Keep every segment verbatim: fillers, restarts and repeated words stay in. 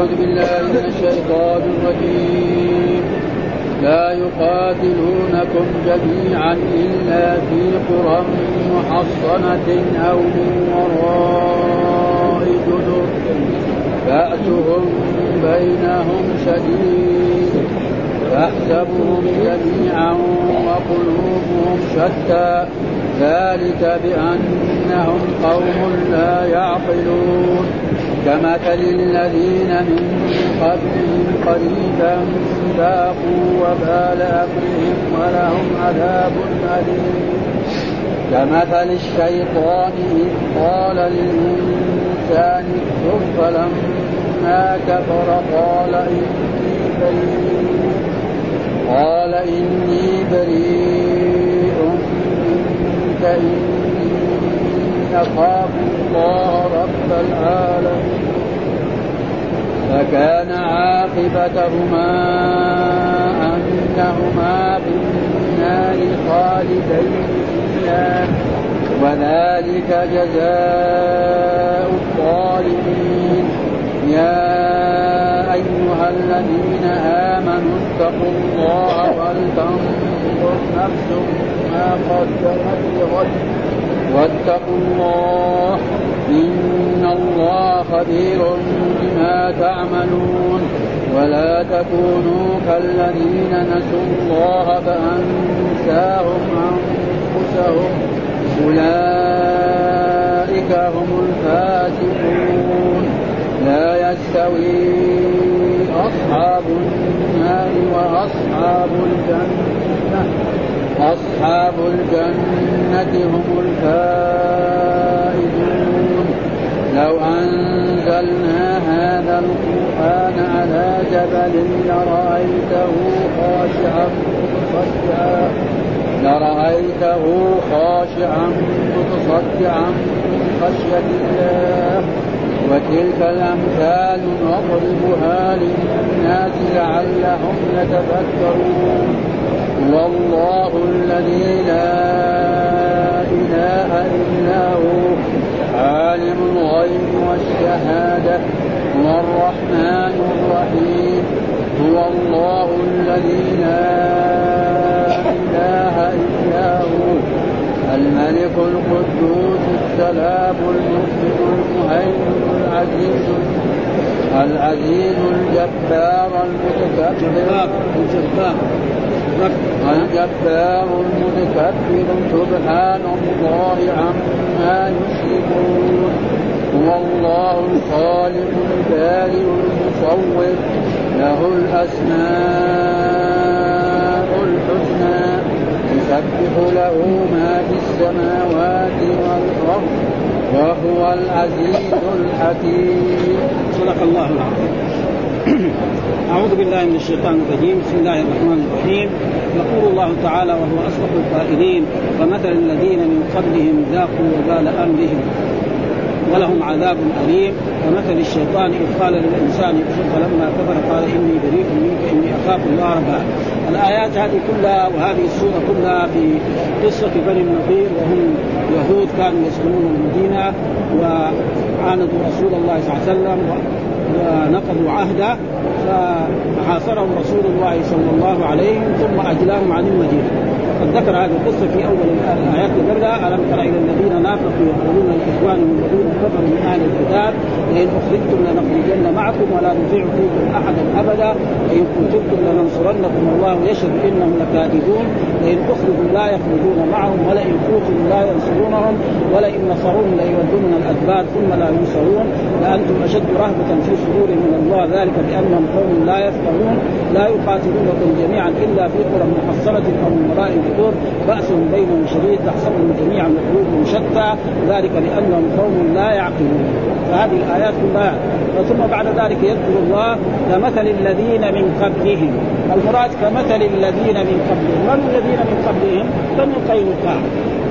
أعوذ بالله من الشيطان الرجيم. لا يقاتلونكم جميعا إلا في قرى محصنة أو من وراء جدر بأسهم بينهم شديد فاحسبهم جميعا وقلوبهم شتى ذلك بأنهم قوم لا يعقلون. كمثل الذين من قبلهم قريبا ذاقوا وبال أمرهم ولهم عذاب أليم. كمثل الشيطان إذ قال للإنسان اكفر فلما كفر قال إني بريء قال إني بريء منك إني أخاف الله رب العالمين. فكان عاقبتهما أنهما في النار خالدين فيها وذلك جزاء الظالمين. يا أيها الذين آمنوا اتقوا الله ولتنظر نفس ما قدمت لغد واتقوا الله إن الله خبير بما تعملون. ولا تكونوا كالذين نسوا الله فأنساهم أنفسهم أولئك هم الفاسقون. لا يستوي أصحاب النار وأصحاب الجنة أصحاب الجنة هم الفائزون. لو أنزلنا هذا القرآن على جبل لرأيته خاشعا متصدعا لرأيته خاشعا متصدعا من خشية الله. وتلك الأمثال نضربها للناس لعلهم يتفكرون. والله الذي لا إله إلا هو عالم الغيب والشهادة هو الرحمن الرحيم. هو الله الذي لا إله إلا هو الملك القدوس السلام المؤمن المهيمن العزيز العزيز الجبار المتكبر الجبار المتكبر سبحان الله عما يشركون. هو الله الخالق البارئ المصور له الأسماء الحسنى. يسبح له ما في السماوات والأرض وهو العزيز الحكيم. صدق الله العظيم. أعوذ بالله من الشيطان الرجيم. بسم الله الرحمن الرحيم. يقول الله تعالى وهو أصدق القائلين. ومثل الذين من قبلهم ذاقوا وبال أمرهم ولهم عذاب أليم. ومثل الشيطان إذ قال للإنسان اكفر فلما كفر قال إني بريء منك إني أخاف الله رب العالمين. الآيات هذه كلها وهذه السورة كلها في قصة بني النضير وهم يهود كانوا يسكنون المدينة وعاندوا رسول الله صلى الله عليه وسلم ونقضوا عهده فحاصرهم رسول الله صلى الله عليه وسلم ثم أجلاهم عن المدينة. قد ذكر هذه القصة في أول الآيات الأولى. ألم تر إلى الذين نافقوا يقولون لإخوانهم الذين كفروا من أهل الكتاب لئن أخرجتم لنخرجن معكم ولا نطيع فيكم أحدا أبدا وإن قتلتم لننصرنكم والله يشهد إنهم لكاذبون. لئن أخرجوا لا يخرجون معهم ولئن قتلوا لا ينصرونهم ولئن نصروهم ليردون الأدبار ثم لا ينصرون. لأنتم أشد رهبة في صدور من الله ذلك بأنهم قوم لا يفقهون. لا يقاتلونكم جميعا إلا في قرى محصنة أو من وراء جدر بأسهم بينهم شديد تحسبهم جميعا وقلوبهم شتى ذلك لأنهم قوم لا يعقلون. فهذه الآيات كلها. ثم بعد ذلك يذكر الله كمثل الذين من قبلهم. المراد كمثل الذين من قبلهم. من الذين من قبلهم؟ بني قينقاع.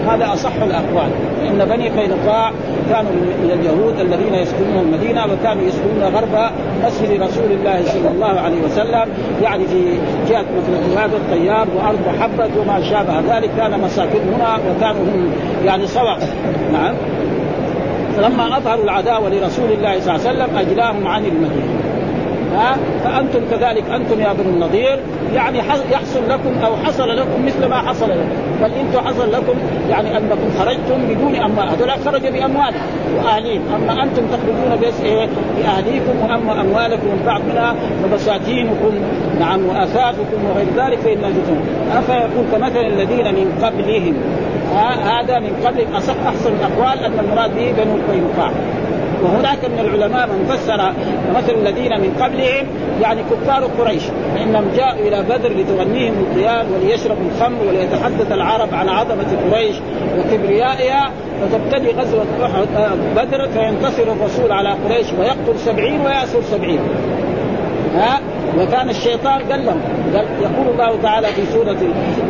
هذا أصح الأقوال. إن بني قينقاع كانوا من اليهود الذين يسكنون المدينة وكانوا يسكنون غرب مسجد رسول الله صلى الله عليه وسلم يعني في جهة مثل هذا الطيار وأرض حبة وما شابه ذلك. كان مساكنهما وكانوا هم يعني سواء. نعم. فلما أظهروا العداوة لرسول الله صلى الله عليه وسلم أجلاهم عن المدينة ها فأنتم كذلك أنتم يا بني النضير يعني يحصل لكم أو حصل لكم مثل ما حصل لكم، بل أنتم حصل لكم يعني أنكم خرجتم بدون أموال، هذولا خرج بأموال وأهليهم، أما أنتم تخرجون بس إيه بأهليكم وأما أموالكم والبعض منها وبساتينكم نعم وأثاثكم وغير ذلك فإن جزء. أفيقول كمثل الذين من قبلهم، هذا من قبل أصح أحسن الأقوال أن المراد به بنو قينقاع، وهناك من العلماء من فسر مثل الذين من قبلهم يعني كفار قريش إنهم جاءوا إلى بدر لتغنيهم القيان وليشربوا الخمر وليتحدث العرب عن عظمة قريش وكبريائها، فتبتدي غزوة بدر فينتصر الرسول على قريش ويقتل سبعين ويأسر سبعين، ها وكان الشيطان قال لهم، يقول الله تعالى في سورة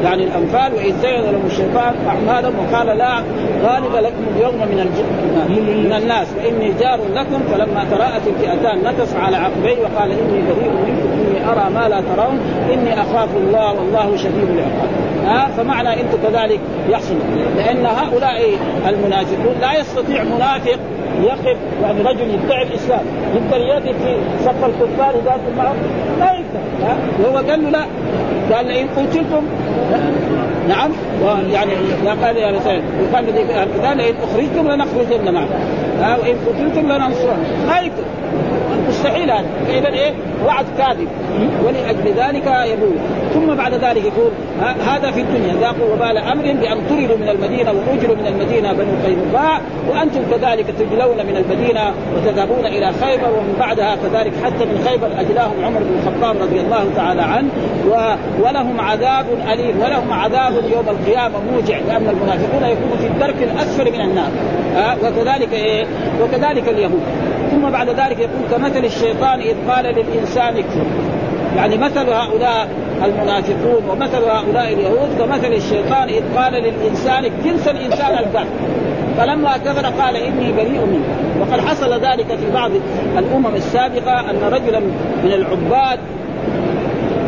يعني الأنفال وإذ زين لهم الشيطان أعمالهم وقال لا غالب لكم اليوم من الجن من الناس وإني جار لكم، فلما تراءت الفئتان نكص على عقبيه وقال إني بريء منكم إني أرى ما لا ترون إني أخاف الله والله شديد العقاب. ها فمعنى أنتم كذلك يحصل، لأن هؤلاء المنافقون لا يستطيع منافق يقف يعني رجل يدعي الإسلام يقدر يقف في صف الكفار وذات معه لا يقدر، وهو قال له لا، قال لئن قتلتم نعم يعني قال يا رسول وقال لئن أخرجتم لنخرجن معكم وإن قتلتم لننصرن، لا يقدر مستحيل هذا، فإذا إيه وعد كاذب، ولأجل ذلك يقول ثم بعد ذلك يقول هذا في الدنيا ذاقوا وبال أمر بأن طردوا من المدينة وأجروا من المدينة بنو قينقاع وأنتم كذلك تجلون من المدينة وتذهبون إلى خيبر ومن بعدها كذلك حتى من خيبر أجلاهم عمر بن الخطاب رضي الله تعالى عنه و... ولهم عذاب أليم، ولهم عذاب يوم القيامة موجع، لأن المنافقون يكونوا في الدرك الأسفل من النار أه؟ وكذلك إيه وكذلك اليهود. ثم بعد ذلك يقول كمثل الشيطان إذ قال للإنسان اكفر، يعني مثل هؤلاء المنافقون ومثل هؤلاء اليهود كمثل الشيطان إذ قال للإنسان اكفر الإنسان الكفر فلما كفر قال إني بريء منك. وقد حصل ذلك في بعض الأمم السابقة أن رجلا من العباد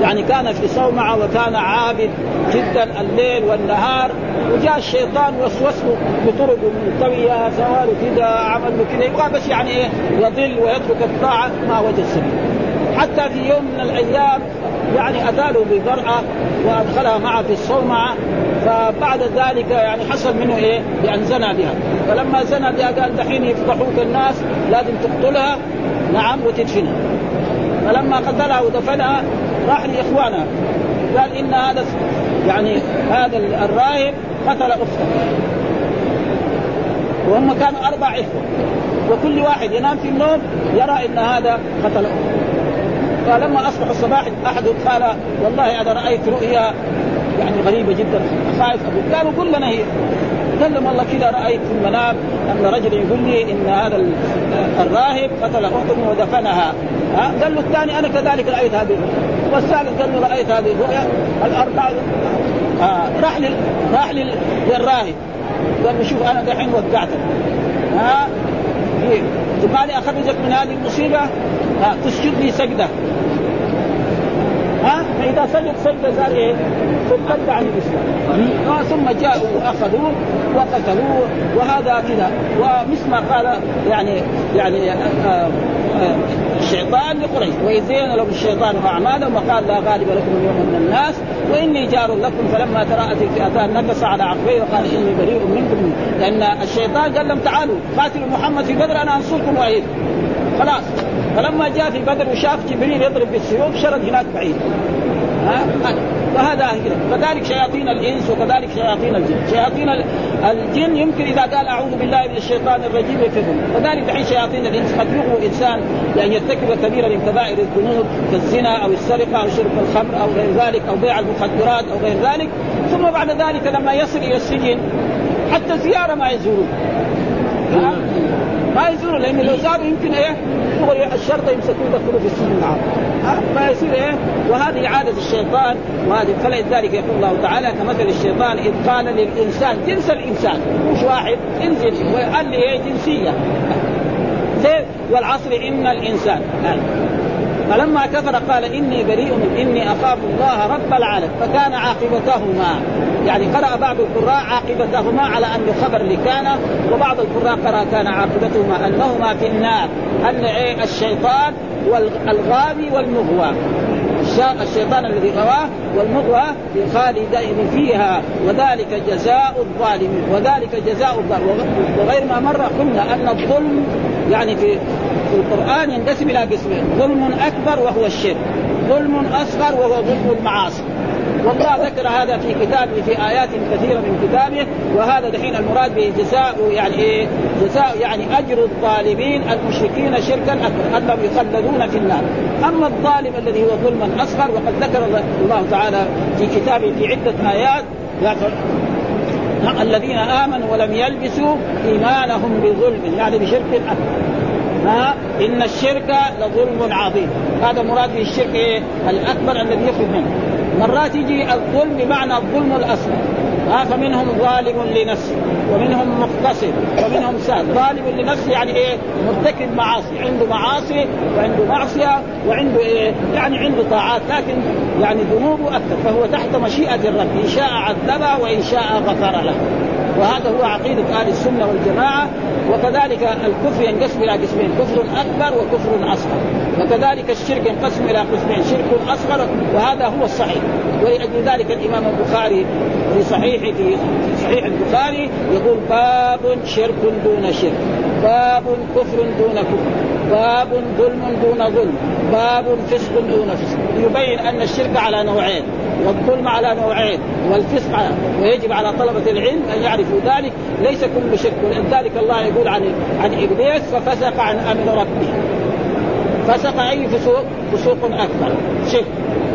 يعني كان في صومعة وكان عابد جدا الليل والنهار وجاء الشيطان وسوسه بطرق منطوية سوار كذا عمل كذا يبغى بس يعني إيه يضل ويترك الطاعة ما وجد السبيل، حتى في يوم من الأيام يعني أتاله بضرعة وأدخلها معه في الصومعة، فبعد ذلك يعني حصل منه إيه بأن زنى بها، فلما زنى بها قال دحين يفضحوك الناس لازم تقتلها نعم وتدفنها، فلما قتلها ودفنها راح لإخوانها قال إن هذا يعني هذا الراهب قتل أخته، وهم كانوا أربع إخوة وكل واحد ينام في النوم يرى إن هذا قتل أخته، فلما أصبح الصباح أحد قال والله أنا رأيت رؤيا يعني غريبة جدا خائف أبو، قالوا قل لنا هي، قال والله كذا رأيت في المنام أن رجل يقول لي إن هذا الراهب قتل أخته ودفنها، قال له الثاني أنا كذلك رأيت هذه الرؤيا، والثالث قال له رأيت هذه الرؤيا، الأربعة آه راح لل راح لل للراهب قال له شوف أنا دحين ودعتك ها تبالي أخرجك من هذه المصيبة ها تسجد لي سجدة ها، فإذا سجد سجدة صار إيه ثم عن الإسلام، ثم جاءوا وأخذوه وقتلوه وهذا كذا، ومثل ما قال يعني يعني آه الشيطان لقريش وإذ زين لهم الشيطان أعمالهم وقال لا غالب لكم اليوم من الناس وإني جار لكم، فلما تراءت الفئتان نكص على عقبيه وقال إني بريء منكم، لأن الشيطان قال لهم تعالوا قاتلوا محمد في بدر أنا أنصركم وأعيدكم خلاص، فلما جاء في بدر وشاف جبريل يضرب بالسيوف شرد هناك بعيد ها وهذا كذا، كذلك شياطين الإنس وكذلك شياطين الجن، شياطين الجن يمكن إذا قال أعوذ بالله من الشيطان الرجيم يفهم، كذلك دحين شياطين الإنس قد يغوي إنسان لأن يرتكب كبيرة من كبائر الذنوب كالزنا أو السرقة أو شرب الخمر أو غير ذلك أو بيع المخدرات أو غير ذلك، ثم بعد ذلك لما يصل إلى السجن حتى زيارة ما يزورون ما يزوروا، لأن لو زاروا يمكن إيه الشرطة يمسكون يدخلوا في السجن معه ما يصير إيه، وهذه عادة الشيطان وهذه فلذلك يقول الله تعالى كمثل الشيطان إذ قال للإنسان جنس الإنسان مش واحد انزل وقال لي إيه جنسية والعصر إن الإنسان فلما كفر قال إني بريء إني أخاف الله رب العالمين. فكان عاقبتهما، يعني قرأ بعض القراء عاقبتهما على أنه خبر لكان، وبعض القراء قرأ كان عاقبتهما أنهما في النار، أن الشيطان والغاوي والمغوى، الشيطان الذي غواه والمغوى خالدين فيها وذلك جزاء الظالمين. وذلك جزاء الظالمين وغير ما مر قلنا أن الظلم يعني في القرآن ينقسم إلى قسمين، ظلم أكبر وهو الشرك، ظلم أصغر وهو ظلم المعاصي. والله ذكر هذا في كتابه في آيات كثيرة من كتابه. وهذا دحين المراد بجزاء يعني إيه؟ جزاء يعني أجر الظالمين المشركين شركا أكبر أنهم يخلدون في النار. أما الظالم الذي هو ظلما أصغر وقد ذكر الله تعالى في كتابه في عدة آيات الذين آمنوا ولم يلبسوا إيمانهم بظلم، يعني بشرك أكبر. ها إن الشرك لظلم عظيم، هذا مراد بالشرك إيه؟ الأكبر الذي يخرج منه. مرات يجي الظلم بمعنى الظلم الأصغر، ها فمنهم ظالم لنفسه ومنهم مقتصد ومنهم ساد. ظالم لنفسه يعني إيه؟ مرتكب معاصي، عنده معاصي وعنده معصية وعنده إيه؟ يعني عنده طاعات لكن يعني ذنوبه أكثر، فهو تحت مشيئة الرب، إن شاء عذبه وإن شاء غفر له. وهذا هو عقيدة آل السنة والجماعة. وكذلك الكفر ينقسم إلى قسمين، كفر أكبر وكفر أصغر. وكذلك الشرك ينقسم إلى قسمين، شرك أصغر وهذا هو الصحيح. ولأجل ذلك الإمام البخاري في صحيحه في صحيح البخاري يقول باب شرك دون شرك، باب كفر دون كفر، باب ظلم دون ظلم، باب فسق دون فسق. يبين أن الشرك على نوعين والظلم على نوعين والفسق على، ويجب على طلبة العلم أن يعرفوا ذلك، ليس كل شرك. ولذلك الله يقول عن عن إبليس ففسق عن أمر ربه، فسق أي فسوق؟ فسوق أكبر، شرك،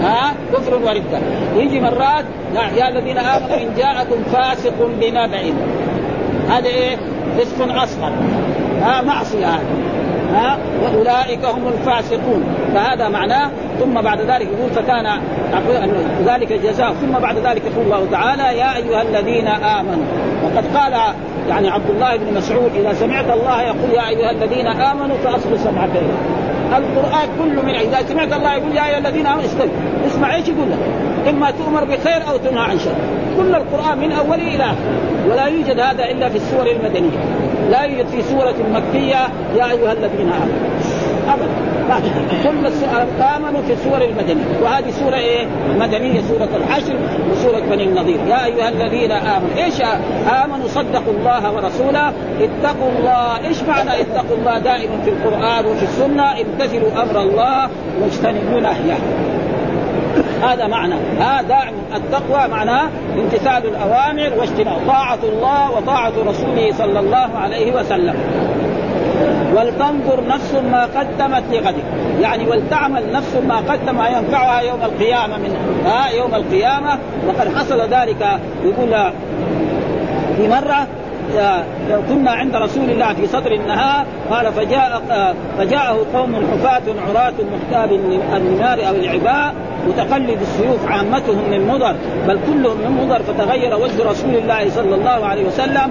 ها كفر وردة. يجي مرات يا الذين آمنوا إن جاءكم فاسق بنبأ، هذا إيه؟ فسق أصغر، ها معصية هذا، ها وأولئك هم الفاسقون. فهذا معناه. ثم بعد ذلك يقول فكان ذلك جزاء. ثم بعد ذلك يقول الله تعالى يا أيها الذين آمنوا. وقد قال يعني عبد الله بن مسعود إذا سمعت الله يقول يا أيها الذين آمنوا فأصغوا سمعتين. القرآن كله من إذا سمعت الله يقول يا أيها الذين آمنوا استمع، اسمع ايش يقول لك، إما تؤمر بخير أو تنهى عن شر. كل القرآن من أوله إلى آخره، ولا يوجد هذا إلا في السور المدنية، لا يوجد في سورة مكية يا أيها الذين آمنوا أبدا. كل السؤال آمنوا في السور المدنية، وهذه سورة إيه؟ مدنية، سورة الحشر وسورة بني النضير. يا أيها الذين آمنوا، إيش آمنوا؟ صدقوا الله ورسوله، اتقوا الله. إيش معنى اتقوا الله؟ دائما في القرآن وفي السنة امتثلوا أمر الله واجتنبوا نهيه، هذا معنى. هذا التقوى معناه امتثال الأوامر واجتناب طاعة الله وطاعة رسوله صلى الله عليه وسلم. ولتنظر نفس ما قدمت لغد، يعني ولتعمل نفس ما قدم ينفعها يوم القيامة من ها يوم القيامة. وقد حصل ذلك. يقول في مرة لو كنا عند رسول الله في صدر النهار قال فجاء فجاءه قوم حفاة عراة مختاب النمار أو العباء وتقلد السيوف، عامتهم من مضر بل كلهم من مضر. فتغير وجه رسول الله صلى الله عليه وسلم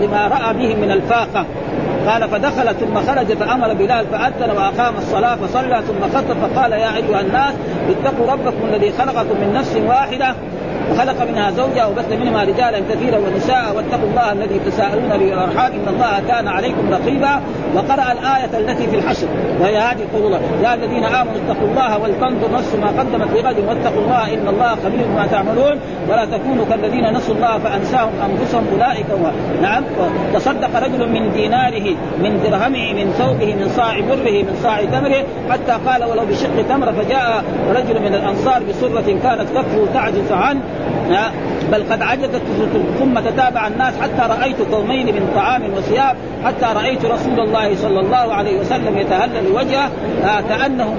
لما رأى بهم من الفاقة. قال فدخل ثم خرج فأمر بلال فأذن وأقام الصلاة فصلى ثم خطب فقال يا أيها الناس اتقوا ربكم الذي خلقكم من نفس واحدة وخلق منها زوجها وبث منهما رجالا كثيرا ونساء واتقوا الله الذي تساءلون به والأرحام إن الله كان عليكم رقيبا. وقرأ الآية التي في الحشر وهي هذه القول يا الذين آمنوا اتقوا الله ولتنظر نفس ما قدمت لغد واتقوا الله إن الله خبير بما تعملون ولا تكونوا كالذين نسوا الله فأنساهم أنفسهم أولئك هم. نعم. تصدق رجل من ديناره من درهمه من ثوبه من صاع بره من صاع تمره حتى قال ولو بشق تمر. فجاء رجل من الأنصار بسرة كانت كفه تعجز عنه بل قد عجزت ثم تتابع الناس حتى رأيت قومين من طعام وثياب حتى رأيت رسول الله صلى الله عليه وسلم يتهلل وجهه كأنه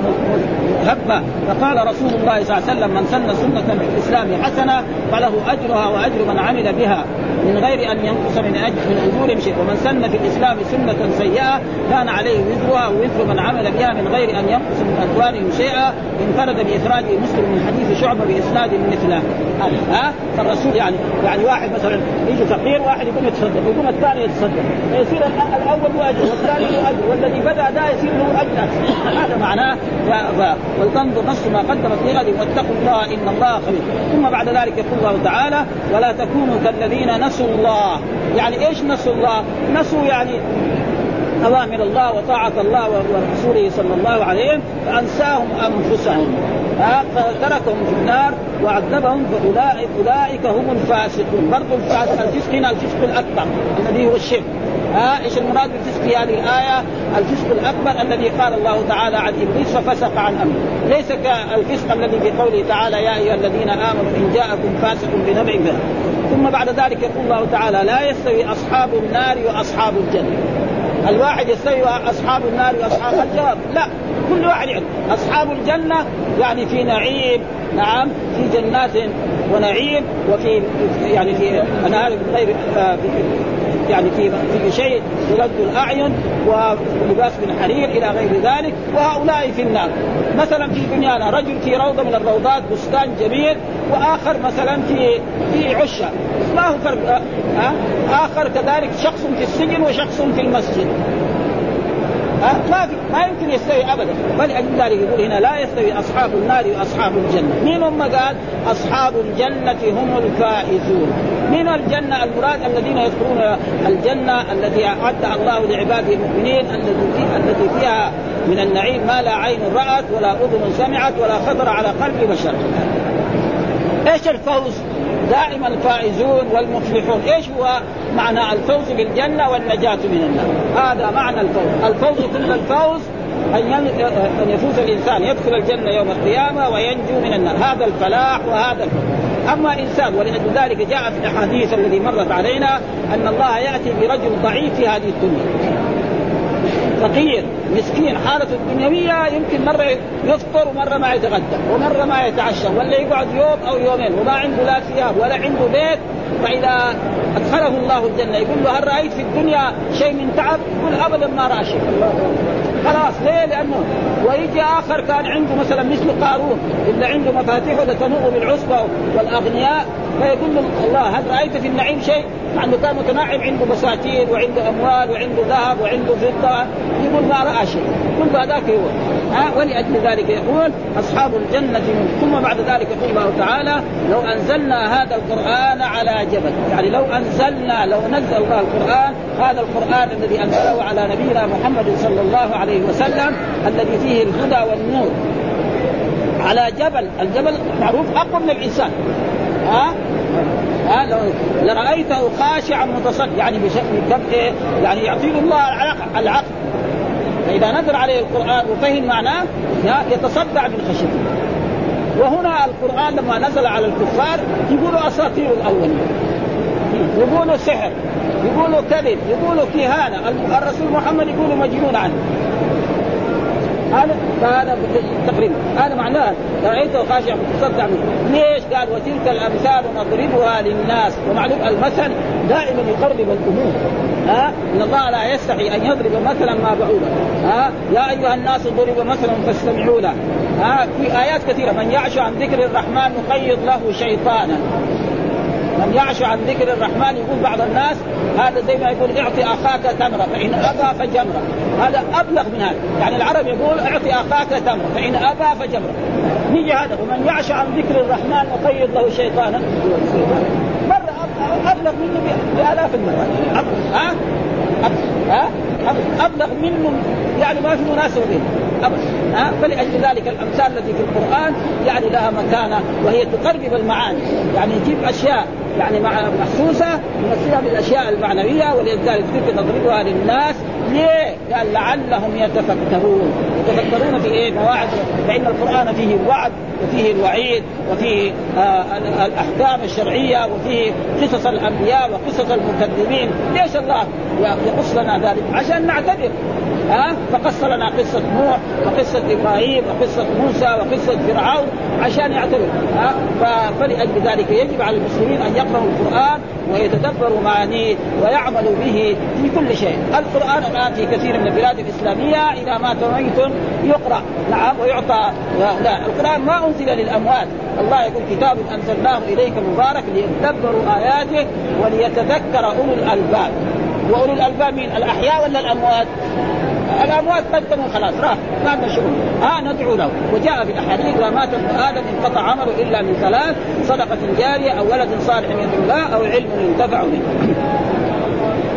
هبة. فقال رسول الله صلى الله عليه وسلم من سن سنة في الإسلام حسنة فله أجرها وأجر من عمل بها من غير أن ينقص من أجر من أجور شيء ومن سن في الإسلام سنة سيئة كان عليه وزرها ووزر من عمل بها من غير أن ينقص من أجوانهم شيئا. انفرد بإخراج مسلم من حديث شعبة بإسناد مثله. ها الرسول يعني يعني واحد مثلا يجي فقير واحد يقوم يتصدق يقوم الثاني يتصدق فيصير الاول له اجر والثاني له اجر والذي بدا لا يصير له اجر. هذا معناه ولتنظر نفس ما قدمت لغد واتقوا الله ان الله خبير. ثم بعد ذلك يقول الله تعالى ولا تكونوا كالذين نسوا الله. يعني ايش نسوا الله؟ نسوا يعني أوامر الله وطاعة الله ورسوله صلى الله عليه فأنساهم أنفسهم فتركهم في النار وعذبهم فأولئك أولئك هم الفاسقون. برضو الفاسق الفسق هنا الفسق الأكبر الذي هو الشرك. ها إيش المراد بالفسق هذه الآية؟ الفسق الأكبر الذي قال الله تعالى عن إبليس ففسق عن أمره، ليس كالفسق الذي في قوله تعالى يا أيها الذين آمنوا إن جاءكم فاسق بنبأ. ثم بعد ذلك يقول الله تعالى لا يستوي أصحاب النار وأصحاب الجنة. الواحد يستوي أصحاب النار وأصحاب الجنة؟ لا، كل واحد يعد. أصحاب الجنة يعني في نعيم، نعم في جنات ونعيم وفي يعني في أنهار غير يعني في في شيء يلذ الأعين ولباس من حرير إلى غير ذلك. وهؤلاء في النار. مثلا في دنيانا رجل في روضة من الروضات بستان جميل وآخر مثلا في في عشة، ما هو فرق؟ آه؟ آخر كذلك شخص في السجن وشخص في المسجد. آه؟ ما في ما يمكن يستوي أبدا. فلأجل ذلك يقول هنا لا يستوي أصحاب النار وأصحاب الجنة. مين هم؟ قال أصحاب الجنة هم الفائزون. من الجنة المراد الذين يدخلون الجنة التي أعد الله لعباده المؤمنين التي فيها من النعيم ما لا عين رأت ولا أذن سمعت ولا خطر على قلب بشر. إيش الفوز؟ دائما الفائزون والمفلحون. إيش هو معنى الفوز بالجنة والنجاة من النار؟ هذا معنى الفوز. الفوز كل الفوز أن يفوز الإنسان يدخل الجنة يوم القيامة وينجو من النار، هذا الفلاح وهذا الفوز. أما إنسان، ولأجل ذلك جاء في الحديث الذي مرت علينا أن الله يأتي برجل ضعيف في هذه الدنيا، فقير مسكين حالة الدنيوية، يمكن مرة يفطر ومرة ما يتغدى ومرة ما يتعشى ولا يقعد يوم أو يومين وما عنده لا ثياب ولا عنده بيت. فإذا أدخله الله الجنة يقول له هل رأيت في الدنيا شيء من تعب؟ يقول أبدا ما رأى شيء. خلاص ليه؟ لأنه ويجي آخر كان عنده مثلا مثل قارون اللي عنده مفاتيح وتنوء بالعصبة والأغنياء، فيقول له الله هل رأيت في النعيم شيء؟ عنده كان متنعم، عنده بساتين وعنده أموال وعنده ذهب وعنده فضة، يقول ما رأى شيء. كل هذاك هو. ها ولأجل ذلك يقول أصحاب الجنة. ثم بعد ذلك يقول الله تعالى لو أنزلنا هذا القرآن على جبل. يعني لو أنزلنا لو نزل الله القرآن، هذا القرآن الذي أنزله على نبينا محمد صلى الله عليه وسلم الذي فيه الهدى والنور، على جبل. الجبل معروف أقوى من الإنسان. ها ها لو لرأيته خاشعا متصدعا يعني بشكل كبئه، يعني يعطيه الله العقل, العقل. فإذا نزل عليه القرآن وفهم معناه يتصدع من خشيته. وهنا القرآن لما نزل على الكفار يقولوا أساطير الأولين، يقولوا سحر، يقولوا كذب، يقولوا كهانة، الرسول محمد يقولوا مجنون عنه. هذا فهذا تقريبا هذا معناه رأيته خاشع متصدع منه. ليش؟ قال وتلك الأمثال نضربها للناس. ومعلوم المثل دائما يقرب الأمور. ها إن الله لا يستحي أن يضرب مثلا ما بعوضة. ها يا أيها الناس ضرب مثلا فاستمعوا له. ها في آيات كثيرة من يعش عن ذكر الرحمن نقيض له شيطانا. من يعش عن ذكر الرحمن يقول بعض الناس هذا زي ما يقول اعطي أخاك تمرة فإن أبى فجمرة. هذا أبلغ من هذا. يعني العرب يقول اعطي أخاك تمرة فإن أبى فجمرة. نيجي هذا ومن يعش عن ذكر الرحمن نقيض له شيطانا. مرة أبلغ منه بآلاف المرات. ها ها أبلغ منه يعني ما في مناسبة به. أه؟ فلأجل ذلك الأمثال التي في القرآن يعني لها مكانة، وهي تقرب المعاني، يعني يجيب أشياء يعني محسوسة يمثلها بالأشياء المعنوية. ولذلك تلك نضربها للناس. ليه؟ قال لعلهم يتفكرون. يتفكرون في إيه؟ مواعظ. فإن القرآن فيه الوعد وفيه الوعيد وفيه آه الأحكام الشرعية وفيه قصص الأنبياء وقصص المكذبين. ليش الله يقص لنا ذلك؟ عشان نعتبر. ها فقص لنا قصة نوح وقصة إبراهيم وقصة موسى وقصة فرعون عشان يعتبر. فلأجل ذلك يجب على المسلمين أن يقرأوا القرآن ويتدبروا معانيه ويعملوا به في كل شيء. القرآن الآن في كثير من البلاد الإسلامية إذا ما تميتم يقرأ نعم ويعطى. لا، القرآن ما أنزل للأموات، الله يقول كتاب أنزلناه إليك مبارك ليتدبروا آياته وليتذكر أولو الألباب. وأولو الألباب من الأحياء ولا الأموات؟ الأموات قدموا خلاص راح ما نشوف آه ندعو له. وجاء في الأحاديث لا مات ابن آدم انقطع عمله إلا من ثلاث، صدقة جارية أو ولد صالح يدعو له أو علم ينتفع به.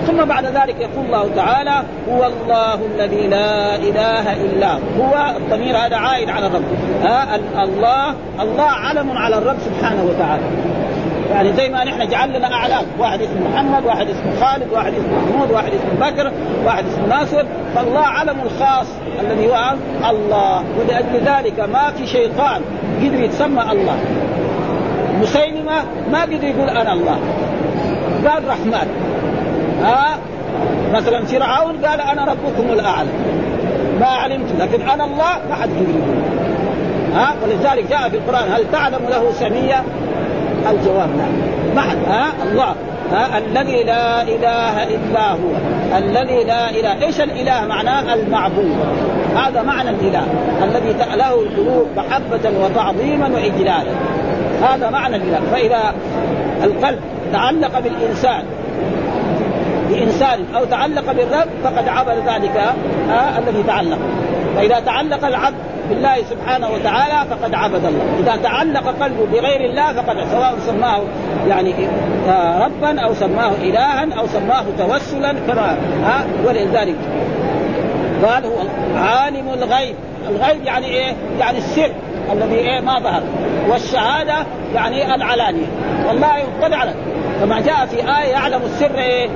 ثم بعد ذلك يقول الله تعالى هو الله الذي لا إله إلا هو. الضمير هذا عائد على الرب آه الله الله علم على الرب سبحانه وتعالى، يعني زي ما نحن جعل لنا أعلام، واحد اسمه محمد، واحد اسمه خالد، واحد اسمه محمود، واحد اسمه بكر، واحد اسمه ناصر، فالله علم الخاص الذي هو الله. ولأجل ذلك ما في شيطان قدر يتسمى الله. مسيلمة ما قدر يقول أنا الله، قال رحمن. ها مثلا فرعون قال أنا ربكم الأعلى ما علمت، لكن أنا الله ما حد قدر يقول. ها ولذلك جاء في القرآن هل تعلم له سمية؟ الجواب نعم معد ها الله ها الذي لا إله إلا هو. الذي لا إله، إيش الإله؟ معناه المعبود، هذا معنى الإله الذي تأله القلوب محبة وتعظيما وإجلالا، هذا معنى الإله. فإذا القلب تعلق بالإنسان بإنسان أو تعلق بالرب فقد عبر ذلك ها الذي تعلق. فإذا تعلق العبد بالله سبحانه وتعالى فقد عبد الله، إذا تعلق قلبه بغير الله فقد سواء سماه يعني ربا أو سماه إلها أو سماه توسلا كما ها. ولذلك قال هو عالم الغيب. الغيب يعني إيه؟ يعني السر الذي إيه ما ظهر، والشهادة يعني العلانية. والله قد علم كما جاء في آية يعلم السر إيه؟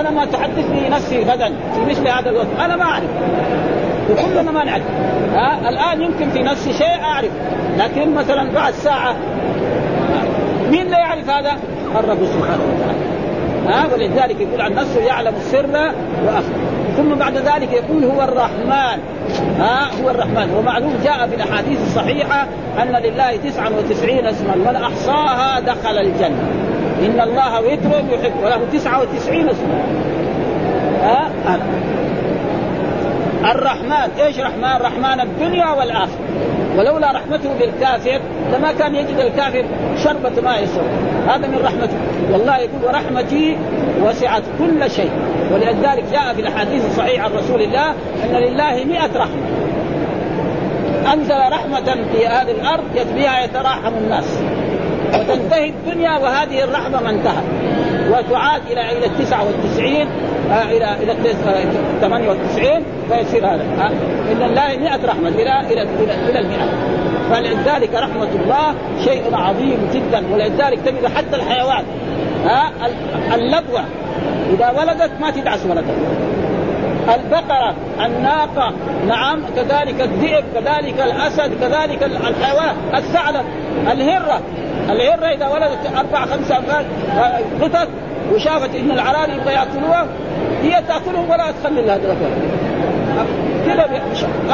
أنا ما تحدثني نفسي غدا في مثل هذا الوقت أنا ما أعرف، وكلنا ما نعرف. ها الآن يمكن في نفسي شيء أعرف، لكن مثلا بعد ساعة مين لا يعرف هذا؟ الرب سبحانه وتعالى. ها ولذلك يقول عن نفسه يعلم السر وأخفى. ثم بعد ذلك يقول هو الرحمن. ها هو الرحمن، ومعلوم جاء في الأحاديث الصحيحة أن لله تسعة وتسعين اسما من أحصاها دخل الجنة. إن الله وتر يحب وله تسعة وتسعين اسما. ها الرحمن، ايش رحمن؟ رحمن الدنيا والآخرة. ولولا رحمته بالكافر لما كان يجد الكافر شربة ما يشرب، هذا من رحمته. والله يقول ورحمتي وسعت كل شيء. ولذلك جاء في الحديث الصحيح عن رسول الله ان لله مئة رحمة، انزل رحمة في هذه الارض يتبعها يتراحم الناس، وتنتهي الدنيا وهذه الرحمة ما انتهت، وتعاد الى الى التسعة والتسعين إلى إلى الثمانية والتسعين فيصير هذا. إن الله مئة رحمة إلى إلى إلى المئة. فلذلك رحمة الله شيء عظيم جدا. ولذلك تجد حتى الحيوان ها اللبوة إذا ولدت ما تدعس ولدها، البقرة، الناقة، نعم كذلك الذئب، كذلك الأسد، كذلك الحيوان، الثعلب، الهرة. الهرة إذا ولدت أربع خمسة قطط وشافت إن العراري يبغى يأكلوها هي تأكلهم ولا تخلي لها دلوقتي كده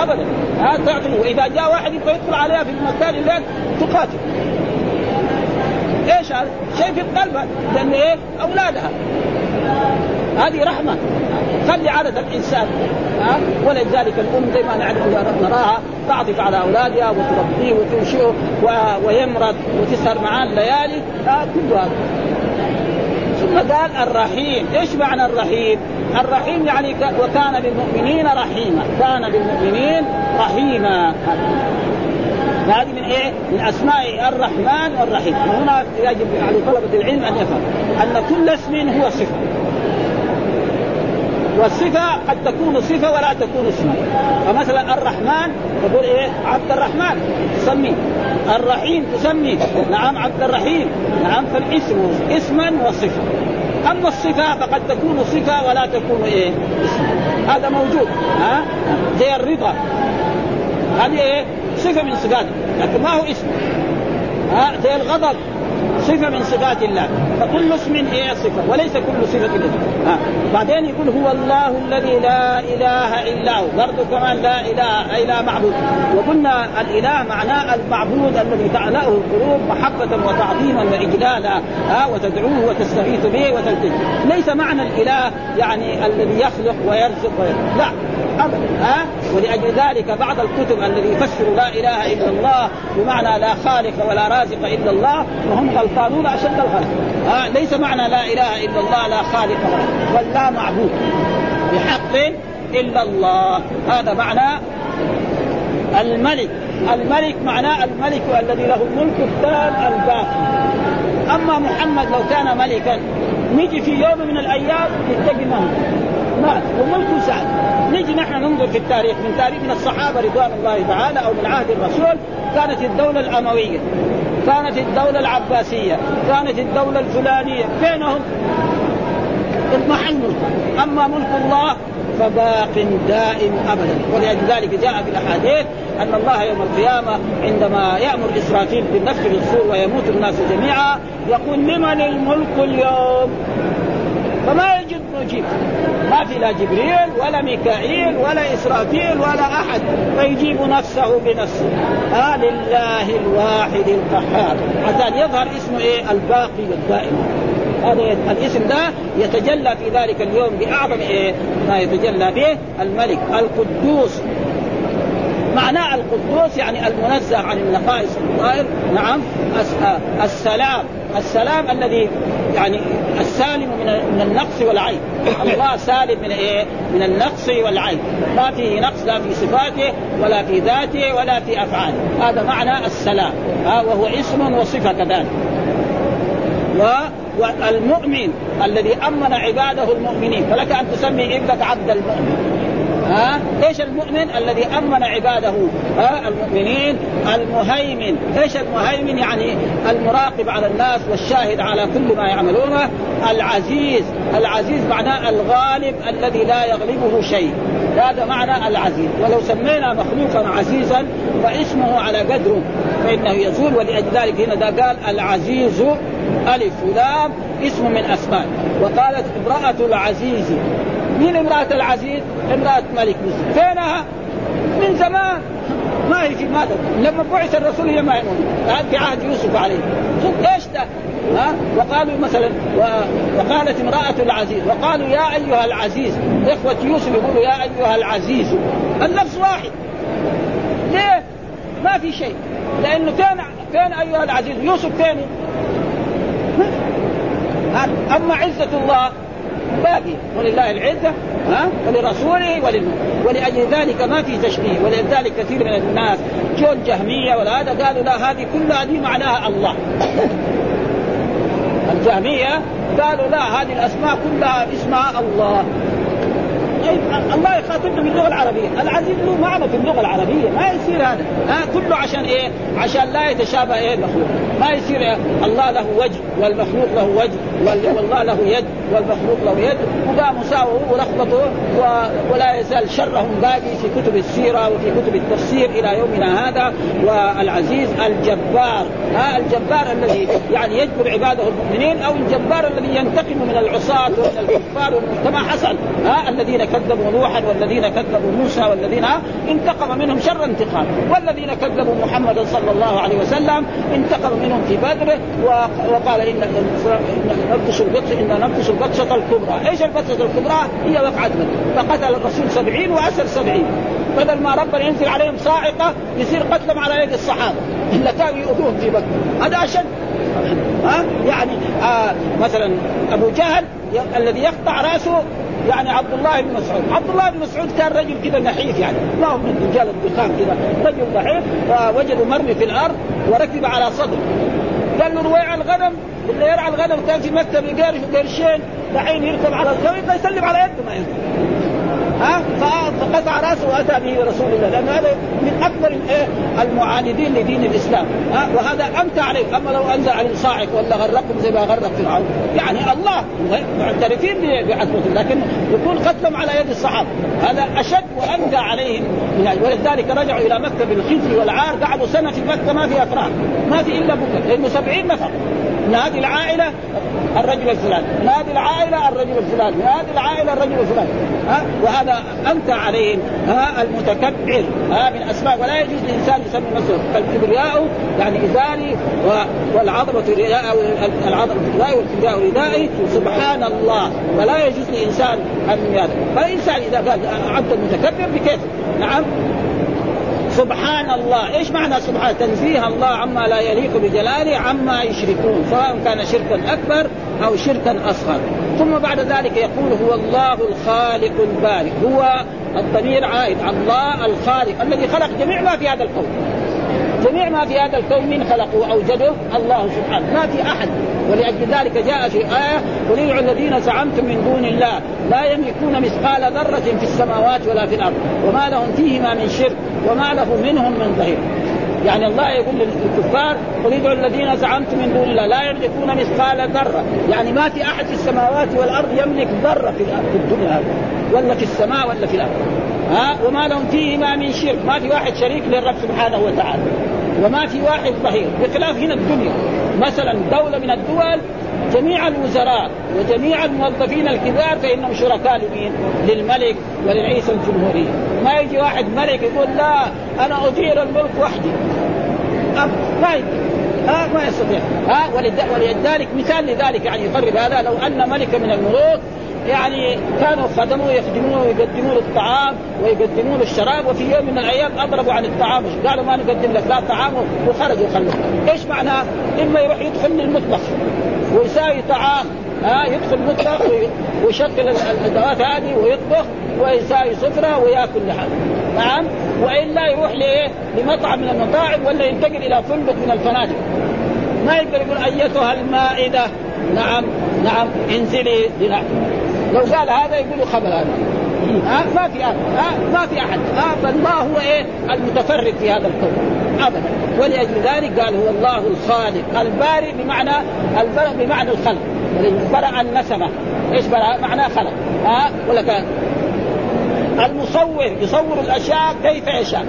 أبدا ها تعطيه. وإذا جاء واحد يبغى يدخل عليها في المكان اللي تقاتل، إيش هذا؟ شيء في القلب، لأن إيه أولادها. هذه رحمة خلي عادة الإنسان. ها ولذلك الأم زي ما نعلم نراها تعطف على أولادها وتربيه وتنشئه ويمرض وتسهر معاه الليالي كل هذا. ثم قال الرحيم. إيش معنى الرحيم؟ الرحيم يعني وكان بالمؤمنين رحيما، كان بالمؤمنين رحيما. هذه من إيه؟ من أسماء الرحمن والرحيم. هنا يجب على طلبة العلم أن يفهم أن كل اسم هو صفة، والصفة قد تكون صفة ولا تكون اسما. فمثلا الرحمن تقول إيه؟ عبد الرحمن تسميه، الرحيم تسميه نعم عبد الرحيم نعم. فالاسم اسما وصفة، أما الصفة فقد تكون صفة ولا تكون إيه اسما. هذا موجود ها زي الرضا، هذه إيه صفة من صفاته لكن ما هو اسم. ها زي الغضب صفة من صفات الله، فكل اسم هي صفة وليس كل صفة لله. آه. بعدين يقول هو الله الذي لا إله إلا هو، برضه كمان لا إله إلا معبود. وقلنا الإله معناه المعبود الذي تعلأه القلوب محبة وتعظيما وإجلالا، آه وتدعوه وتستغيث به وتلتجئ. ليس معنى الإله يعني الذي يخلق ويرزق ويرزق. لا أبدا. آه. ولأجل ذلك بعض الكتب الذي يفسر لا إله إلا الله بمعنى لا خالق ولا رازق إلا الله، وهم غلطانون أشد الغلط. آه. ليس معنى لا إله إلا الله لا خالق ولا معبود بحق إلا الله. هذا معنى الملك. الملك معناه الملك الذي له الملك التام الباقي. أما محمد لو كان ملكا نجي في يوم من الأيام يتجمعون مات وملكه سعد. نجي نحن ننظر في التاريخ من تاريخ من الصحابة رضوان الله تعالى أو من عهد الرسول، كانت الدولة الأموية، كانت الدولة العباسية، كانت الدولة الفلانية، بينهم اضمحل ملكه. أما ملك الله فباق دائم أبدا. ولذلك جاء في الأحاديث أن الله يوم القيامة عندما يأمر إسرافيل بالنفخ في الصور ويموت الناس جميعا يقول لمن الملك اليوم، فما يجد مجيب، ما في لا جبريل ولا ميكائيل ولا إسرافيل ولا أحد، فيجيب نفسه بنفسه، آه لله الواحد القهار، حتى يظهر اسمه إيه الباقي الدائم. هذا الاسم ده يتجلى في ذلك اليوم بأعظم إيه ما يتجلى به، الملك القدوس. معنى القدوس يعني المنزه عن النقائص والضرائر. نعم. السلام، السلام الذي يعني السالم من النقص والعيب. الله سالم من ايه؟ من النقص والعيب، لا فيه نقص، لا في صفاته ولا في ذاته ولا في افعاله. هذا معنى السلام، وهو اسم وصفه كذلك. و والمؤمن الذي امن عباده المؤمنين، فلك ان تسمي ابنك عبد المؤمن. ها ايش المؤمن؟ الذي امن عباده ها المؤمنين. المهيمن، ايش المهيمن؟ يعني المراقب على الناس والشاهد على كل ما يعملونه. العزيز، العزيز معناه الغالب الذي لا يغلبه شيء، هذا معنى العزيز. ولو سمينا مخلوقا عزيزا فاسمه على قدره فانه يزول. ولذلك هنا ده قال العزيز الف ولام اسم من اسماء. وقالت امرأة العزيز، مين امرأة العزيز؟ امرأة ملك مصر. فينها؟ من زمان ما هي في ماذا؟ لما بعث الرسول هي ما هي في عهد يوسف عليه. شوف ايش ده. ها؟ وقالوا مثلا و... وقالت امرأة العزيز، وقالوا يا أيها العزيز. إخوة يوسف يقولوا يا أيها العزيز، اللفظ واحد. ليه؟ ما في شيء، لأنه كان كان أيها العزيز يوسف ثاني. أما عزة الله باقي، ولله العزة ها ولرسوله وللمؤمنين. ولأجل ذلك ما في تشبيه. ولذلك كثير من الناس جون جهمية ولا هذا قالوا لا هذه كلها دي معناها الله. الجهمية قالوا لا هذه الأسماء كلها اسمها الله. الله يخاطبنا باللغة العربية. العزيز له معنى في اللغة العربية، ما يصير هذا ها كله عشان إيه؟ عشان لا يتشابه إيه المخلوق. ما يصير إيه؟ الله له وجه والمخلوق له وجه، والله له يد والمخلوق له يد، وذا مساواه ورخبته. ولا يزال شرهم باقي في كتب السيرة وفي كتب التفسير إلى يومنا هذا. والعزيز الجبار، ها الجبار الذي يعني يجبر عباده المؤمنين، أو الجبار الذي ينتقم من العصاة ومن الكفار كما حصل، ها الذين كذبوا نوحا والذين كذبوا موسى والذين انتقم منهم شر انتقام، والذين كذبوا محمدا صلى الله عليه وسلم انتقم منهم في بدر وقال إن نبطش البطش إن نبطش البطشة الكبرى. إيش البطشة الكبرى؟ هي وقعت منه، فقتل الرسول سبعين وأسر سبعين. بدل ما ربنا ينزل عليهم صاعقة يصير قتلهم على يد الصحابة إلا كانوا يؤذون في بدر. هذا أشد. ها يعني آه مثلا أبو جهل الذي يقطع رأسه يعني عبد الله بن مسعود. عبد الله بن مسعود كان رجل كده نحيف، يعني ما هو من رجال الضخام كده، رجل نحيف. فوجدوا مرمي في الأرض وركب على صدره، قال له رويع الغنم. اللي يرعى الغنم كان في مكتب يقارش وقرشين، دحين يركب على الغنم يسلم على يده ما يسلم. ها فقطع رأسه وأتى به رسول الله، لأن هذا من أكبر المعاندين لدين الإسلام، أه؟ وهذا أمتع عليك. أما لو أنزل على صاعق ولا غرقكم زي ما غرق فرعون، يعني الله معترفين بعثمتهم، لكن يكون قتلهم على يد الصحابة هذا أشد وأمتع عليهم. ولذلك رجعوا إلى مكة بالخزي والعار، قعدوا سنة في مكة ما في أفراح، ما في إلا بكر، لأنه سبعين نفر، من هذه العائلة الرجل الفلاني، من هذه العائلة الرجل الفلاني، من هذه العائلة الرجل الفلاني، ها؟ وهذا أمتع عليهم، ها؟ المتكبر، ها؟ من أسماء. ولا يجوز لإنسان يسمي نفسه فالكبرياء يعني إزاري، والعظمة رداء، العظمة رداء والكبرياء ردائي، سبحان الله. ولا يجوز لإنسان أن يهذا، فإنسان إذا قال عبد المتكبر بكيف؟ نعم سبحان الله. إيش معنى سبحان؟ تنزيه الله عما لا يليق بجلاله عما يشركون، سواء كان شركا أكبر أو شركا أصغر. ثم بعد ذلك يقول هو الله الخالق البارئ. هو الضمير عائد على الله الخالق الذي خلق جميع ما في هذا الكون، جميع ما في هذا الكون من خلقه أوجده الله سبحانه، ما في أحد. ولأجل ذلك جاء في آية قل ادعوا الذين زعمتم من دون الله لا يملكون مثقال ذرة في السماوات ولا في الأرض وما لهم فيهما من شرك وما له منهم من ظهير. يعني الله يقول للكفار قل ادعوا الذين زعمتم من دون الله لا يملكون مثقال ذرة، يعني ما في أحد في السماوات والأرض يملك ذرة في الدنيا ولا في السماء ولا في الأرض، ها؟ وما لهم فيهما من شرك، ما في واحد شريك للرب سبحانه وتعالى، وما في واحد ظهير. بخلاف هنا الدنيا، مثلا دولة من الدول جميع الوزراء وجميع الموظفين الكبار فإنهم شركاء لمين؟ للملك ولرئيس الجمهورية. ما يجي واحد ملك يقول لا أنا أدير الملك وحدي، أه ما يجي، ها؟ ما يستطيع، ها؟ ولذلك مثال لذلك يعني يقرب هذا، لو أن ملك من الملوك يعني كانوا خدموا يخدمونه ويقدموا له الطعام ويقدموا له الشراب، وفي يوم من الأيام أضربوا عن الطعام قالوا ما نقدم لك لا طعام، وخرجوا خلوه. إيش معناه؟ إما يروح يدخل للمطبخ ويساوي طعام، ها؟ يدخل المطبخ ويشكل الأدوات هذه ويطبخ ويساوي سفرة ويأكل لحاله، نعم. وإلا يروح لإيه؟ لمطعم من المطاعم، ولا ينتقل إلى فندق من الفنادق، ما يقدر يقول أيتها المائدة نعم نعم انزلي لنا. لو قال هذا يقولوا خبل هذا، ها؟ ما في أحد، ها؟ ما في أحد، ها؟ الله هو إيه؟ المتفرد في هذا الكون أبدا. ولأجل ذلك قال هو الله الخالق البارئ، بمعنى البرء بمعنى الخلق، برأ النسمة، إيش برأ؟ معناه خلق، ها؟ ولك المصور يصور الأشياء كيف يشاء،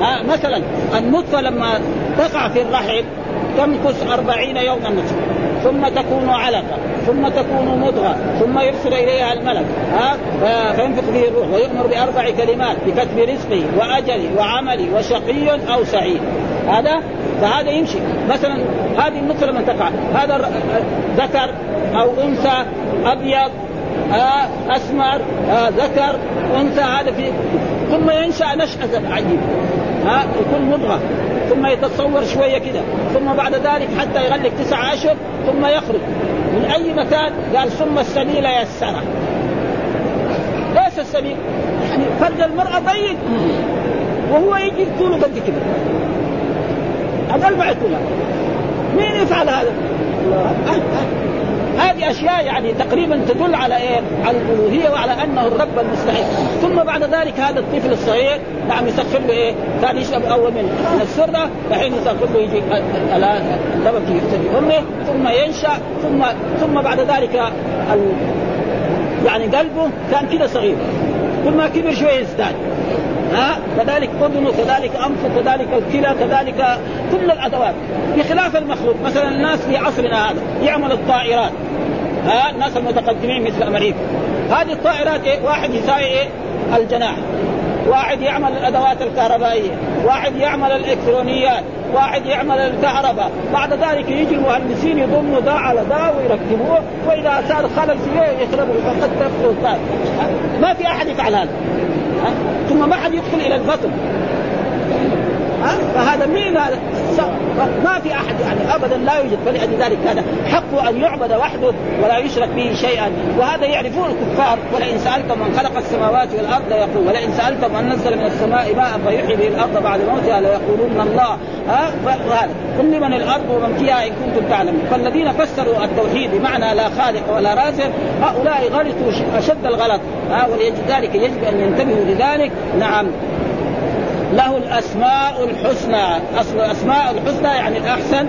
ها؟ مثلا النطفة لما تقع في الرحم تمكث أربعين يوما نطفة، ثم تكون علقة، ثم تكون مضغة، ثم يرسل إليها الملك، ها؟ فينفق به الروح ويؤمر بأربع كلمات بكتب رزقي وأجلي وعملي وشقي أو سعيد. هذا فهذا يمشي. مثلا هذه النطفة لما تقع، هذا ذكر أو أنثى، أبيض آه أسمر، آه ذكر أنثى، هذا في ثم ينشأ نشأة عجيبة، ها؟ يكون مضغة، ثم يتصور شوية كده، ثم بعد ذلك حتى يغلق تسعة أشهر، ثم يخرج من أي مكان. قال ثم السبيل يسره. ليس السبيل يعني فرد المرأة ضيق وهو يجي طوله قد كده، أقل بعد كلها مين يفعل هذا؟ أه أه. هذه أشياء يعني تقريبا تدل على إيه؟ على الألوهية وعلى أنه الرب المستحق. ثم بعد ذلك هذا الطفل الصغير نعم يسخر له إيه؟ كان يشرب أول من السرة، الحين يسخر له يجي الآن اللبن يبتدي أمه، ثم ينشأ، ثم ثم بعد ذلك ال... يعني قلبه كان كده صغير، كل ما كبر شوية يزداد، ها؟ كذلك قدنه، كذلك أنفه، كذلك الكلى، كذلك كل الأدوات. بخلاف المخلوق، مثلا الناس في عصرنا هذا يعمل الطائرات، ها؟ الناس المتقدمين مثل أمريكا، هذه الطائرات إيه؟ واحد يساوي إيه؟ الجناح، واحد يعمل الأدوات الكهربائية، واحد يعمل الإلكترونيات، واحد يعمل الكهرباء، بعد ذلك يجي المهندسين يضموا ده على ده ويركبوه، وإذا صار خلل فيه يخربوا، فقد تفقدوا الطائرة. ما في أحد يفعل هذا، ثم ما حد يدخل إلى البطن، ها؟ فهذا مين هذا؟ ما في أحد يعني أبدا لا يوجد. فلأجل ذلك هذا حقه أن يعبد وحده ولا يشرك به شيئا، وهذا يعرفون الكفار. ولئن سألتم من خلق السماوات والأرض يقول ولئن سألتم من نزل من السماء ماء فيحيي به الأرض بعد موتها ليقولون الله، ها؟ فهذا قل من الأرض ومن فيها إن كنتم تعلمون. فالذين فسروا التوحيد بمعنى لا خالق ولا رازق هؤلاء غلطوا أشد الغلط، ها؟ ولأجل ذلك يجب أن ينتبهوا لذلك، نعم. له الأسماء الحسنى. أصل أسماء الحسنى يعني الأحسن،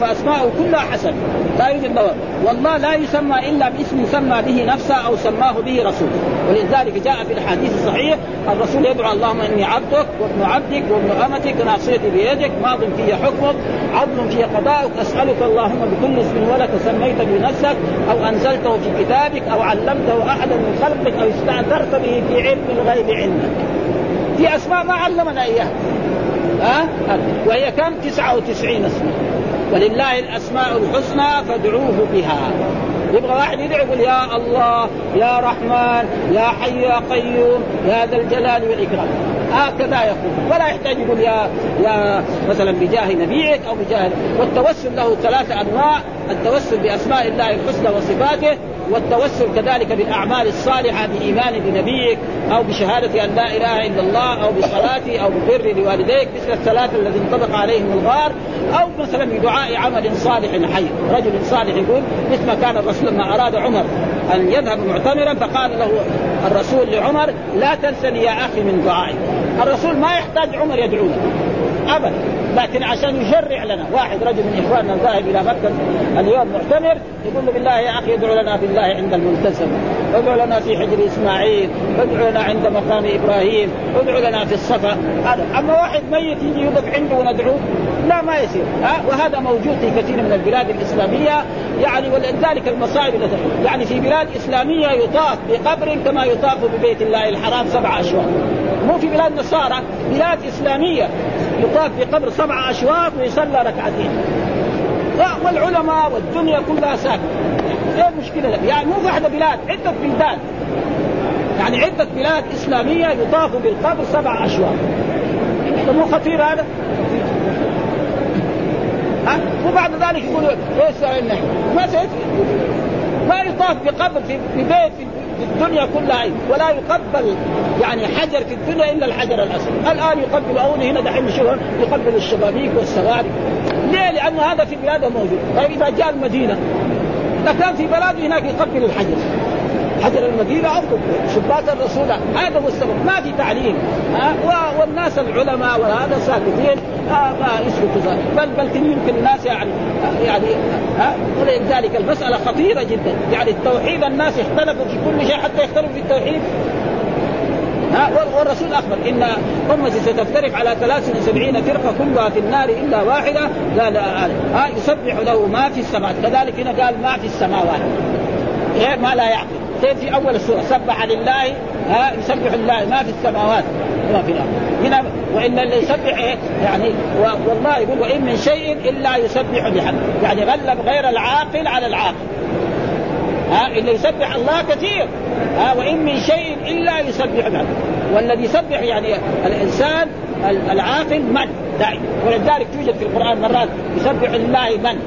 فأسماءه كلها حسن لا يوجد بواب. والله لا يسمى إلا باسم سمى به نفسه أو سماه به رسوله، ولذلك جاء في الحديث الصحيح الرسول يدعو اللهم إني عبدك وابن عبدك وابن أمتك ناصيتي بيدك ماض في حكمك عدل في قضائك أسألك اللهم بكل اسم ولك سميت بنفسك أو أنزلته في كتابك أو علمته أحدا من خلقك أو استأثرت به في علم الغيب عندك. في أسماء ما علمنا إياها أه؟ وهي كم؟ تسعة وتسعين اسماء، ولله الأسماء الحسنى فادعوه بها. يبغى واحد يدعو يقول يا الله يا رحمن يا حي يا قيوم يا ذا الجلال والإكرام، هكذا آه يقول، ولا يحتاج يقول يا يا مثلا بجاه نبيك أو بجاه. والتوسل له ثلاثة أنواع: التوسل بأسماء الله الحسنى وصفاته، والتوسل كذلك بالأعمال الصالحة بإيمان بنبيك أو بشهادة أن لا إله إلا الله أو بصلاة أو ببر لوالديك مثل الثلاثة الذي انطبق عليهم الغار، أو مثلا بدعاء عمل صالح حي. رجل صالح يقول مثل ما كان الرسول لما أراد عمر أن يذهب معتمرا فقال له الرسول لعمر لا تنسني يا أخي من دعائي. الرسول ما يحتاج عمر يدعونا أبدا، لكن عشان يشرع لنا. واحد رجل من إخواننا ذاهب إلى مكة اليوم معتمر يقول له بالله يا أخي ادعو لنا بالله عند الملتزم، ادعو لنا في حجر إسماعيل، ادعو لنا عند مقام إبراهيم، ادعو لنا في الصفا. هذا أما واحد ميت يجي يوقف عنده وندعوه لا ما يصير أه؟ وهذا موجود في كثير من البلاد الإسلامية يعني، ولذلك المصائب التي يعني في بلاد إسلامية يطاف بقبر كما يطاف ببيت الله الحرام سبع أشواط، مو في بلاد نصارى، بلاد إسلامية يطاف بقبر سبع أشواط ويصلى ركعتين، والعلماء والدنيا كلها ساكت. ايه المشكلة ده؟ يعني مو واحدة بلاد، عدة بلدان يعني عدة بلاد إسلامية يطاف بالقبر سبع أشواط. مو خطير هذا؟ ها؟ وبعد ذلك يقولوا ايه سوى النحو ما سيد ما يطاف بقبر في بيت في الدنيا كلها، ولا يقبل يعني حجر في الدنيا إلا الحجر الأسود. الآن يقبل أون هنا دحين شهر يقبل الشبابيك والسواري، ليه؟ لأن هذا في بلاده موجود. طيب إذا جاء المدينة لكان في بلاده هناك يقبل الحجر، حجر المدينة أفضل شباط الرسول. هذا هو السبب، ما في تعليم أه؟ والناس العلماء وهذا ساكتين آه ما يسكت ذلك، بل بل يمكن الناس يعني آه يعني ها آه ولذلك المسألة خطيرة جدا يعني. التوحيد الناس اختلفوا في كل شيء حتى يختلفوا في التوحيد ها آه والرسول أخبر إن أمتي ستفترق على ثلاث وسبعين فرقة كلها في النار إلا واحدة لا لا ها آه آه يسبح له ما في السماء. كذلك هنا قال ما في السماوات غير ما لا يعقل. في أول السورة سبح لله ها يسبح لله ما في السماوات وما في الأرض هنا، وإن اللي يسبح إيه؟ يعني والله يقول وإن من شيء إلا يسبح بحمده، يعني غلب غير العاقل على العاقل ها اللي يسبح الله كثير ها وإن من شيء إلا يسبح بحمده. والذي يسبح يعني الإنسان العاقل من دائما، ولذلك توجد في القرآن مرات يسبح لله من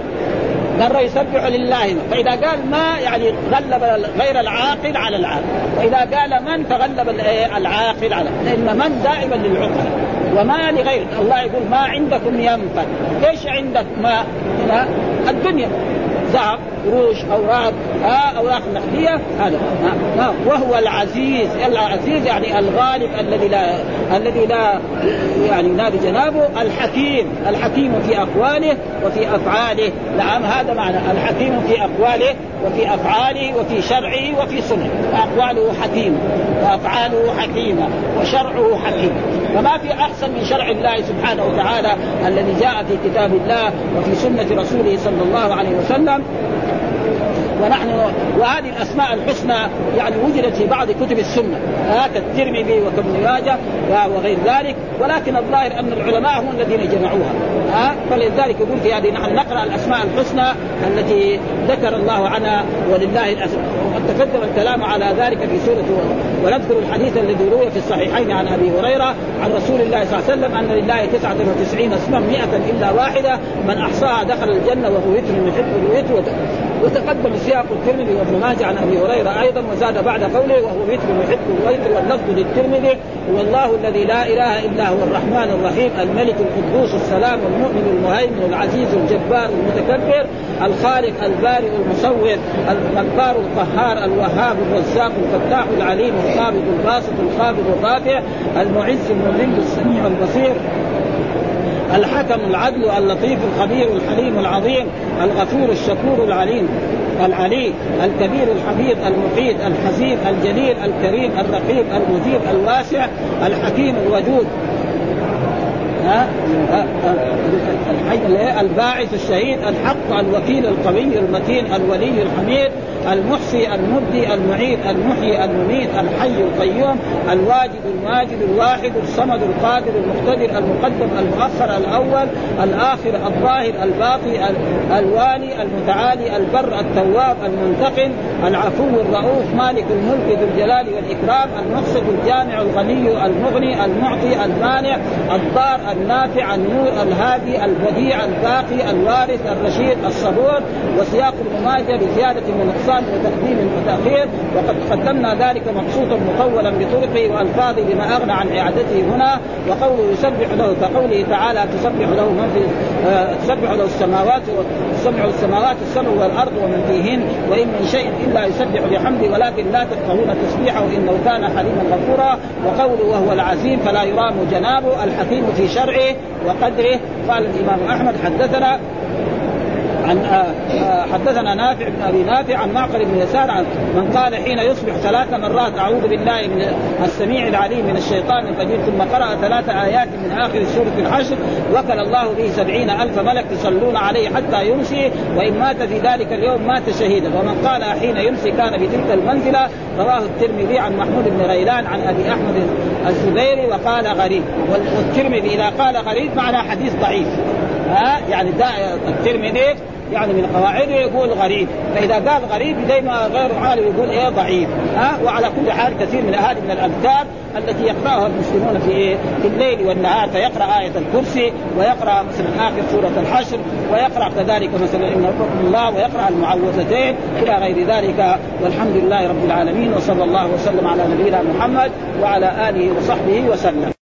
مرة يسبح لله. فإذا قال ما يعني غلب غير العاقل على العاقل، وإذا قال من فغلب العاقل على، لأن من دائما للعقل وما لغير. الله يقول ما عندكم ينفد. إيش عندك؟ ما الدنيا ذهب روش أوراق آه أوراق نخلية هذا آه. آه. وهو العزيز، العزيز يعني الغالب الذي لا الذي لا يعني ينال جنابه. الحكيم، الحكيم في أقواله وفي أفعاله نعم، هذا معنى الحكيم في أقواله وفي أفعاله وفي شرعه وفي صنعه. أقواله حكيمة وأفعاله حكيمة وشرعه حكيم، وما في أحسن من شرع الله سبحانه وتعالى الذي جاء في كتاب الله وفي سنة رسوله صلى الله عليه وسلم. ونحن وهذه الأسماء الحسنى يعني وجدت في بعض كتب السنة آه كالترمذي وابن ماجه وغير ذلك، ولكن الظاهر أن العلماء هم الذين جمعوها آه فلذلك يقول في هذه نحن نقرأ الأسماء الحسنى التي ذكر الله عنها ولله الأسماء. وقد تقدم الكلام على ذلك في سورة ونذكر الحديث الذي روي في الصحيحين عن أبي هريرة عن رسول الله صلى الله عليه وسلم أن لله تسعة وتسعين اسما مئة إلا واحدة من أحصاها دخل الجنة وهو وتر من حب الوتر، وتقدم سياق الترمذي وابن ماجه عن ابي هريره ايضا، وزاد بعد قوله وهو وتر يحب الوتر، واللفظ للترمذي والله الذي لا اله الا هو الرحمن الرحيم الملك القدوس السلام المؤمن المهيمن العزيز الجبار المتكبر الخالق البارئ المصور الجبار القهار الوهاب الرزاق الفتاح العليم القابض الباسط القابض الرافع المعز المذل السميع البصير الحكم العدل اللطيف الخبير الحليم العظيم الغفور الشكور العليم العلي الكبير الحفيظ المحيط الحزين الجليل الكريم الرقيب المجيب الواسع الحكيم الودود ها الحي الباعث الشهيد الحق الوكيل القوي المتين الولي الحميد المحصي المبدي المعيد المحيي المميت الحي القيوم الواجد الماجد الواحد الصمد القادر المقتدر المقدم المؤخر الأول الآخر الظاهر الباطن الوالي المتعالي البر التواب المنتقم العفو الرؤوف مالك الملك ذو الجلال والإكرام المقصد الجامع الغني المغني المعطي المانع الضار النافع النور الهادي البديع الباقي الوارث الرشيد الصبور. وسياق المماجة بزيادة من اقسام وتقديم وتأخير، وقد قدمنا ذلك مبسوطا مطولا بطرقه وألفاظه لما أغنى عن إعادته هنا. وقوله يسبح له كقوله تعالى تسبح له من في تسبح له السماوات تسبح السماوات السبع والأرض ومن فيهن وإن من شيء إلا يسبح بحمده ولكن لا تفقهون تسبيحه إنه كان حليما غفورا. وقوله وهو العزيم فلا يرام جنابه الحكيم في شرعه وقدره. قال الإمام أحمد حدثنا عن حدثنا نافع بن أبي نافع عن معقل بن يسار عن من قال حين يصبح ثلاث مرات أعوذ بالله من السميع العليم من الشيطان الرجيم ثم قرأ ثلاث آيات من آخر سورة الحشر وكل الله به سبعين ألف ملك يصلون عليه حتى يمسي وإن مات في ذلك اليوم مات شهيدا ومن قال حين يمسي كان بتلك المنزلة. رواه الترمذي عن محمود بن غيلان عن أبي أحمد الزبيري وقال غريب. والترمذي إذا قال غريب معنى حديث ضعيف، ها يعني ده الترمذي يعني من قواعده يقول غريب، فإذا قال غريب دائما غير عالم يقول إيه ضعيف. ها أه؟ وعلى كل حال كثير من أهل من الأذكار التي يقرأها المسلمون في إيه؟ في الليل والنهار، فيقرأ آية الكرسي ويقرأ مثلا آخر سورة الحشر ويقرأ كذلك مثلا إن ربكم الله ويقرأ المعوذتين إلى غير ذلك. والحمد لله رب العالمين وصلى الله وسلم على نبينا محمد وعلى آله وصحبه وسلم.